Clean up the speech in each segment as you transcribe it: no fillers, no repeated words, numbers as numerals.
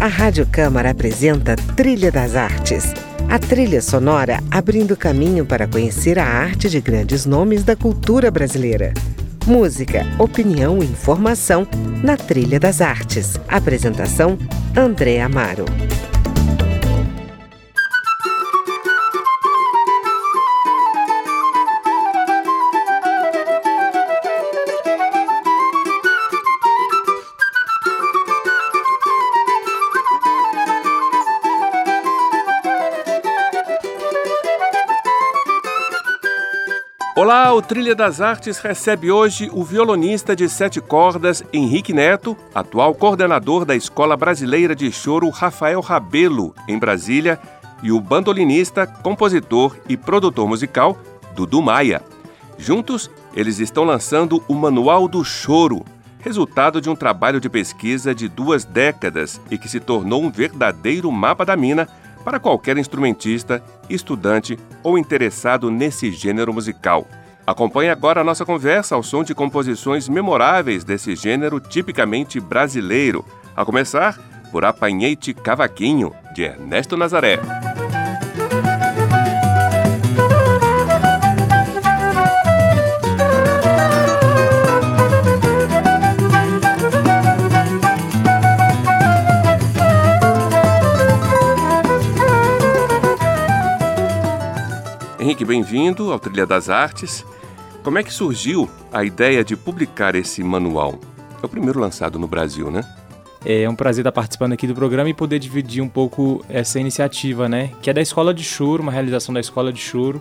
A Rádio Câmara apresenta Trilha das Artes. A trilha sonora abrindo caminho para conhecer a arte de grandes nomes da cultura brasileira. Música, opinião e informação na Trilha das Artes. Apresentação, André Amaro. Olá, o Trilha das Artes recebe hoje o violonista de 7 cordas, Henrique Neto, atual coordenador da Escola Brasileira de Choro Rafael Rabelo, em Brasília, e o bandolinista, compositor e produtor musical Dudu Maia. Juntos, eles estão lançando o Manual do Choro, resultado de um trabalho de pesquisa de 2 décadas e que se tornou um verdadeiro mapa da mina para qualquer instrumentista, estudante ou interessado nesse gênero musical. Acompanhe agora a nossa conversa ao som de composições memoráveis desse gênero tipicamente brasileiro, a começar por Apanhei-te Cavaquinho, de Ernesto Nazaré. Henrique, bem-vindo ao Trilha das Artes. Como é que surgiu a ideia de publicar esse manual? É o primeiro lançado no Brasil, né? É um prazer estar participando aqui do programa e poder dividir um pouco essa iniciativa, né? Que é da Escola de Choro, uma realização da Escola de Choro,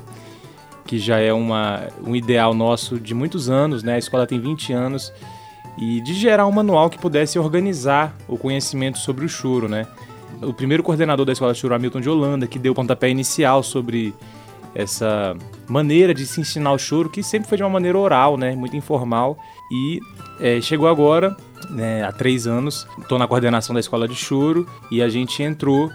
que já é um ideal nosso de muitos anos, né? A escola tem 20 anos. E de gerar um manual que pudesse organizar o conhecimento sobre o choro, né? O primeiro coordenador da Escola de Choro, Hamilton de Holanda, que deu o pontapé inicial sobre essa maneira de se ensinar o choro, que sempre foi de uma maneira oral, né, muito informal. E chegou agora, né, há 3 anos, estou na coordenação da Escola de Choro, e a gente entrou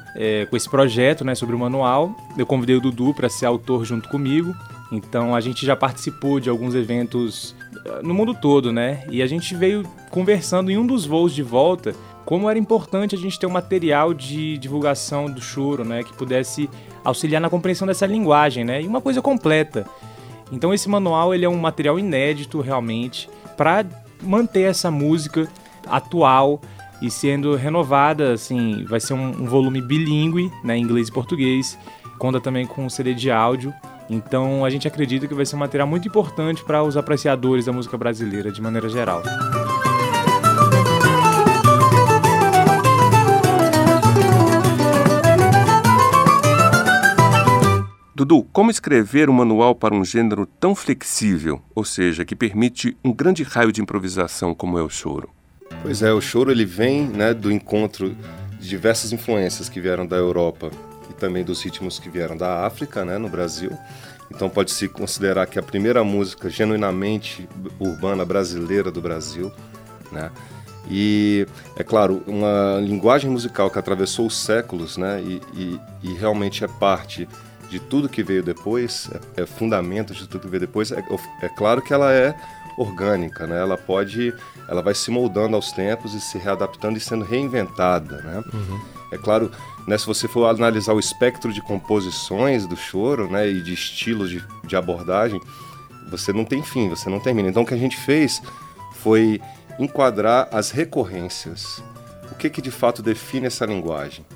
com esse projeto, né, sobre o manual. Eu convidei o Dudu para ser autor junto comigo, então a gente já participou de alguns eventos no mundo todo, né, e a gente veio conversando em um dos voos de volta como era importante a gente ter um material de divulgação do choro, né, que pudesse auxiliar na compreensão dessa linguagem, né, e uma coisa completa. Então esse manual, ele é um material inédito realmente para manter essa música atual e sendo renovada, assim. Vai ser um volume bilíngue, né, inglês e português, conta também com um CD de áudio. Então a gente acredita que vai ser um material muito importante para os apreciadores da música brasileira de maneira geral. Dudu, como escrever um manual para um gênero tão flexível, ou seja, que permite um grande raio de improvisação como é o choro? Pois é, o choro, ele vem, né, do encontro de diversas influências que vieram da Europa e também dos ritmos que vieram da África, né, no Brasil. Então pode-se considerar que a primeira música genuinamente urbana brasileira do Brasil, né? E, é claro, uma linguagem musical que atravessou os séculos, né, e realmente é parte de tudo que veio depois, é fundamento de tudo que veio depois. É claro que ela é orgânica, né? Ela vai se moldando aos tempos e se readaptando e sendo reinventada, né? Uhum. É claro, né, se você for analisar o espectro de composições do choro, né, e de estilos de abordagem, você não tem fim, você não termina. Então o que a gente fez foi enquadrar as recorrências. O que de fato define essa linguagem?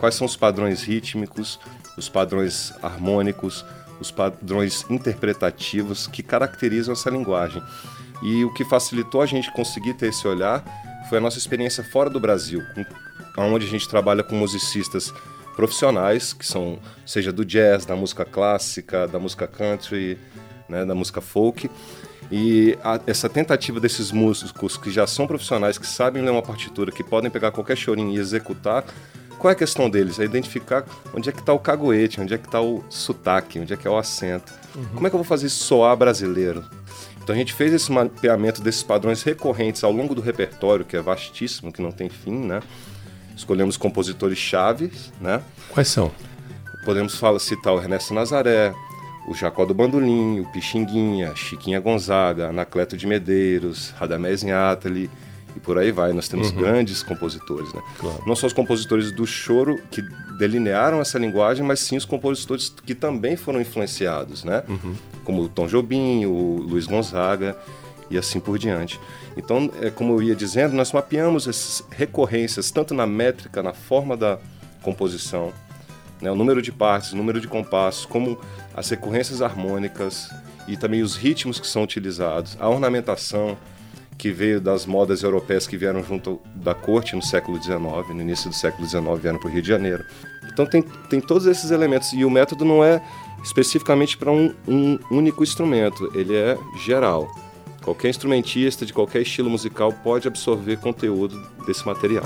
Quais são os padrões rítmicos, os padrões harmônicos, os padrões interpretativos que caracterizam essa linguagem. E o que facilitou a gente conseguir ter esse olhar foi a nossa experiência fora do Brasil, onde a gente trabalha com musicistas profissionais, que são, seja do jazz, da música clássica, da música country, né, da música folk. E essa tentativa desses músicos que já são profissionais, que sabem ler uma partitura, que podem pegar qualquer chorinho e executar. Qual é a questão deles? É identificar onde é que está o caguete, onde é que está o sotaque, onde é que é o acento. Uhum. Como é que eu vou fazer isso soar brasileiro? Então a gente fez esse mapeamento desses padrões recorrentes ao longo do repertório, que é vastíssimo, que não tem fim, né? Escolhemos compositores-chave, né? Quais são? Podemos citar o Ernesto Nazaré, o Jacó do Bandolim, o Pixinguinha, Chiquinha Gonzaga, Anacleto de Medeiros, Radamés Nhatali, e por aí vai. Nós temos grandes compositores, né? Claro. Não só os compositores do choro que delinearam essa linguagem, mas sim os compositores que também foram influenciados, né? Como o Tom Jobim, o Luiz Gonzaga e assim por diante. Então, como eu ia dizendo, nós mapeamos essas recorrências tanto na métrica, na forma da composição, né, o número de partes, o número de compassos, como as recorrências harmônicas e também os ritmos que são utilizados, a ornamentação que veio das modas europeias que vieram junto da corte no século XIX, no início do século XIX vieram para o Rio de Janeiro. Então tem todos esses elementos, e o método não é especificamente para um único instrumento, ele é geral. Qualquer instrumentista de qualquer estilo musical pode absorver conteúdo desse material.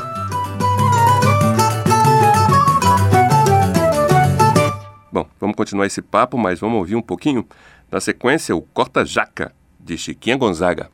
Bom, vamos continuar esse papo, mas vamos ouvir um pouquinho. Na sequência, o Corta-Jaca, de Chiquinha Gonzaga.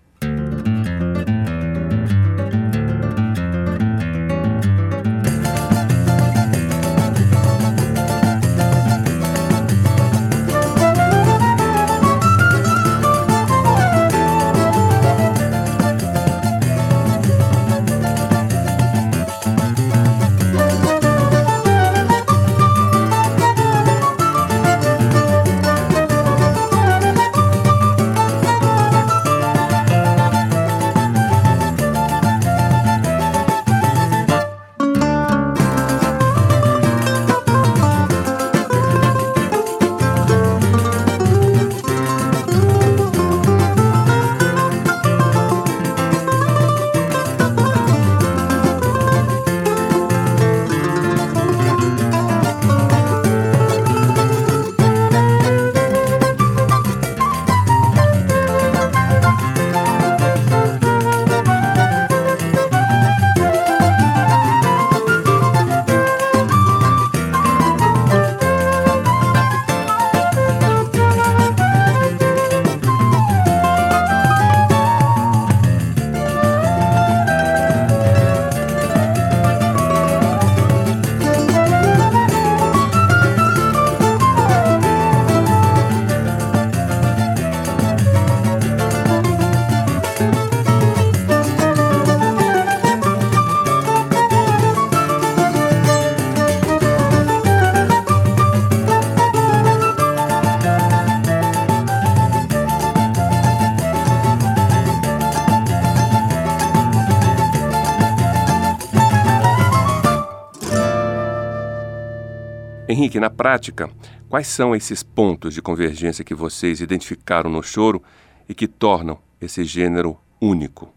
Henrique, na prática, quais são esses pontos de convergência que vocês identificaram no choro e que tornam esse gênero único?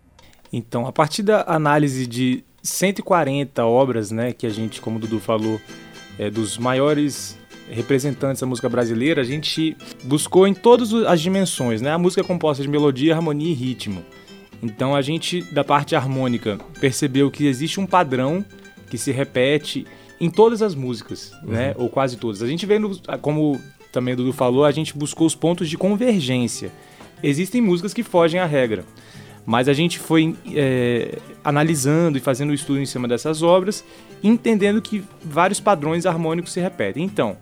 Então, a partir da análise de 140 obras, né, que a gente, como o Dudu falou, dos maiores representantes da música brasileira, a gente buscou em todas as dimensões, né? A música é composta de melodia, harmonia e ritmo. Então, a gente, da parte harmônica, percebeu que existe um padrão que se repete em todas as músicas, né? Ou quase todas. A gente vê, como também o Dudu falou, a gente buscou os pontos de convergência. Existem músicas que fogem à regra, mas a gente foi analisando e fazendo um estudo em cima dessas obras, entendendo que vários padrões harmônicos se repetem. Então,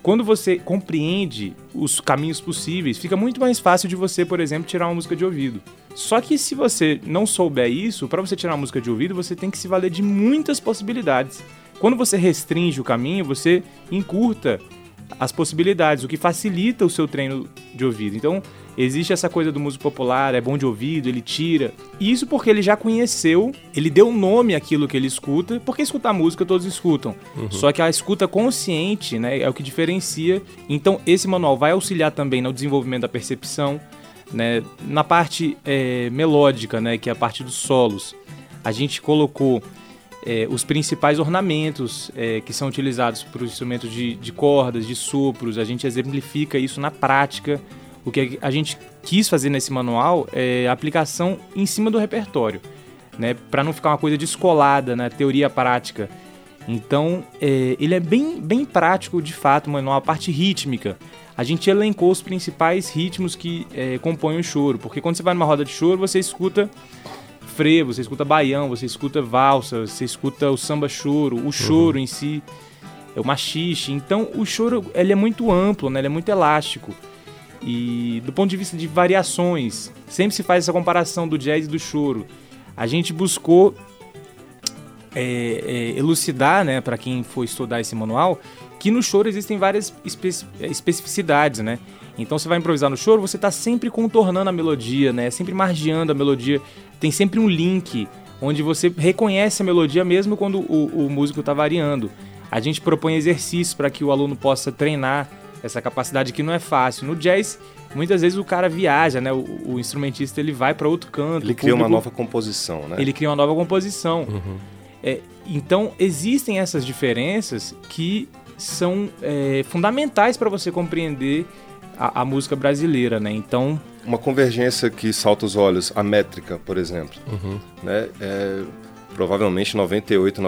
quando você compreende os caminhos possíveis, fica muito mais fácil de você, por exemplo, tirar uma música de ouvido. Só que se você não souber isso, para você tirar uma música de ouvido, você tem que se valer de muitas possibilidades. Quando você restringe o caminho, você encurta as possibilidades, o que facilita o seu treino de ouvido. Então, existe essa coisa do músico popular, é bom de ouvido, ele tira. Isso porque ele já conheceu, ele deu nome àquilo que ele escuta, porque escutar música todos escutam. Só que a escuta consciente, né, é o que diferencia. Então, esse manual vai auxiliar também no desenvolvimento da percepção, né, na parte melódica, né, que é a parte dos solos. A gente colocou os principais ornamentos que são utilizados para os instrumentos de cordas, de sopros. A gente exemplifica isso na prática. O que a gente quis fazer nesse manual é a aplicação em cima do repertório, né? Para não ficar uma coisa descolada, né? Teoria prática. Então, ele é bem, bem prático, de fato, o manual. A parte rítmica, a gente elencou os principais ritmos que compõem o choro, porque quando você vai numa roda de choro, você escuta frevo, você escuta baião, você escuta valsa, você escuta o samba-choro, o choro em si, o machixe. Então, o choro, ele é muito amplo, né? Ele é muito elástico. E do ponto de vista de variações, sempre se faz essa comparação do jazz e do choro. a gente buscou elucidar, né, para quem for estudar esse manual, que no choro existem várias especificidades, né? Então você vai improvisar no choro, você está sempre contornando a melodia, né? Sempre margeando a melodia, tem sempre um link onde você reconhece a melodia mesmo quando o músico está variando. A gente propõe exercícios para que o aluno possa treinar essa capacidade, que não é fácil. No jazz, muitas vezes o cara viaja, né? O instrumentista, ele vai para outro canto. Ele cria uma nova composição, né? Ele cria uma nova composição. Uhum. Então existem essas diferenças que são fundamentais para você compreender a música brasileira, né? Então, uma convergência que salta os olhos, a métrica, por exemplo, uhum, né? Provavelmente 98%,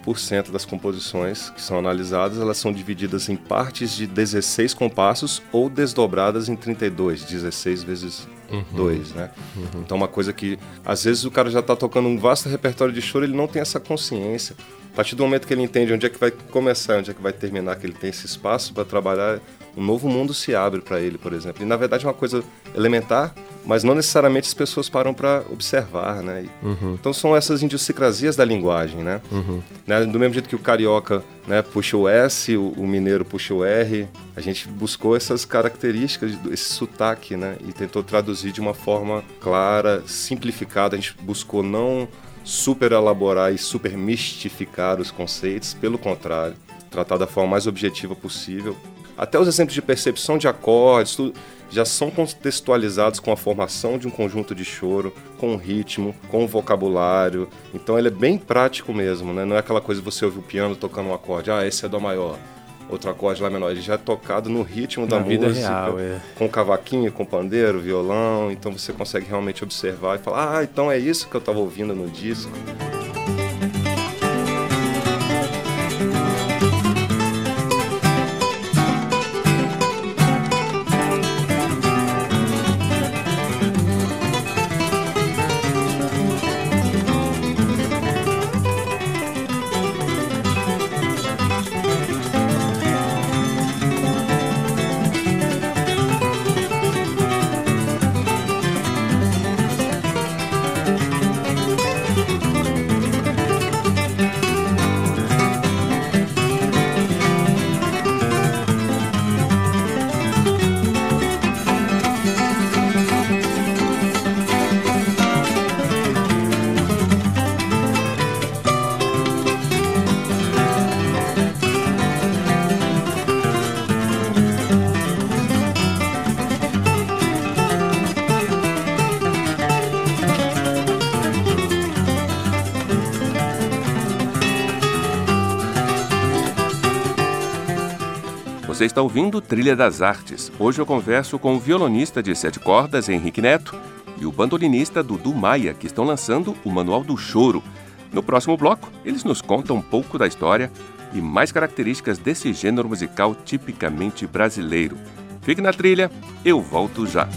99% das composições que são analisadas, elas são divididas em partes de 16 compassos ou desdobradas em 32, 16 vezes 2, né? Uhum. Então, uma coisa que, às vezes, o cara já está tocando um vasto repertório de choro, ele não tem essa consciência. A partir do momento que ele entende onde é que vai começar, onde é que vai terminar, que ele tem esse espaço para trabalhar, um novo mundo se abre para ele, por exemplo. E, na verdade, é uma coisa elementar, mas não necessariamente as pessoas param para observar, né? Uhum. Então, são essas idiosincrasias da linguagem, né? Uhum. Né? Do mesmo jeito que o carioca, né, puxa o S, o mineiro puxa o R, a gente buscou essas características, esse sotaque, né? E tentou traduzir de uma forma clara, simplificada. A gente buscou não super elaborar e super mistificar os conceitos, pelo contrário, tratar da forma mais objetiva possível. Até os exemplos de percepção de acordes, tudo, já são contextualizados com a formação de um conjunto de choro, com o ritmo, com o vocabulário. Então ele é bem prático mesmo, né? Não é aquela coisa de você ouvir o piano tocando um acorde, ah, esse é Dó maior, outro acorde Lá menor. Ele já é tocado no ritmo da música, real, com cavaquinho, com pandeiro, violão. Então você consegue realmente observar e falar, ah, então é isso que eu estava ouvindo no disco. Você está ouvindo Trilha das Artes. Hoje eu converso com o violonista de 7 cordas, Henrique Neto, e o bandolinista Dudu Maia, que estão lançando o Manual do Choro. No próximo bloco, eles nos contam um pouco da história e mais características desse gênero musical tipicamente brasileiro. Fique na trilha, eu volto já.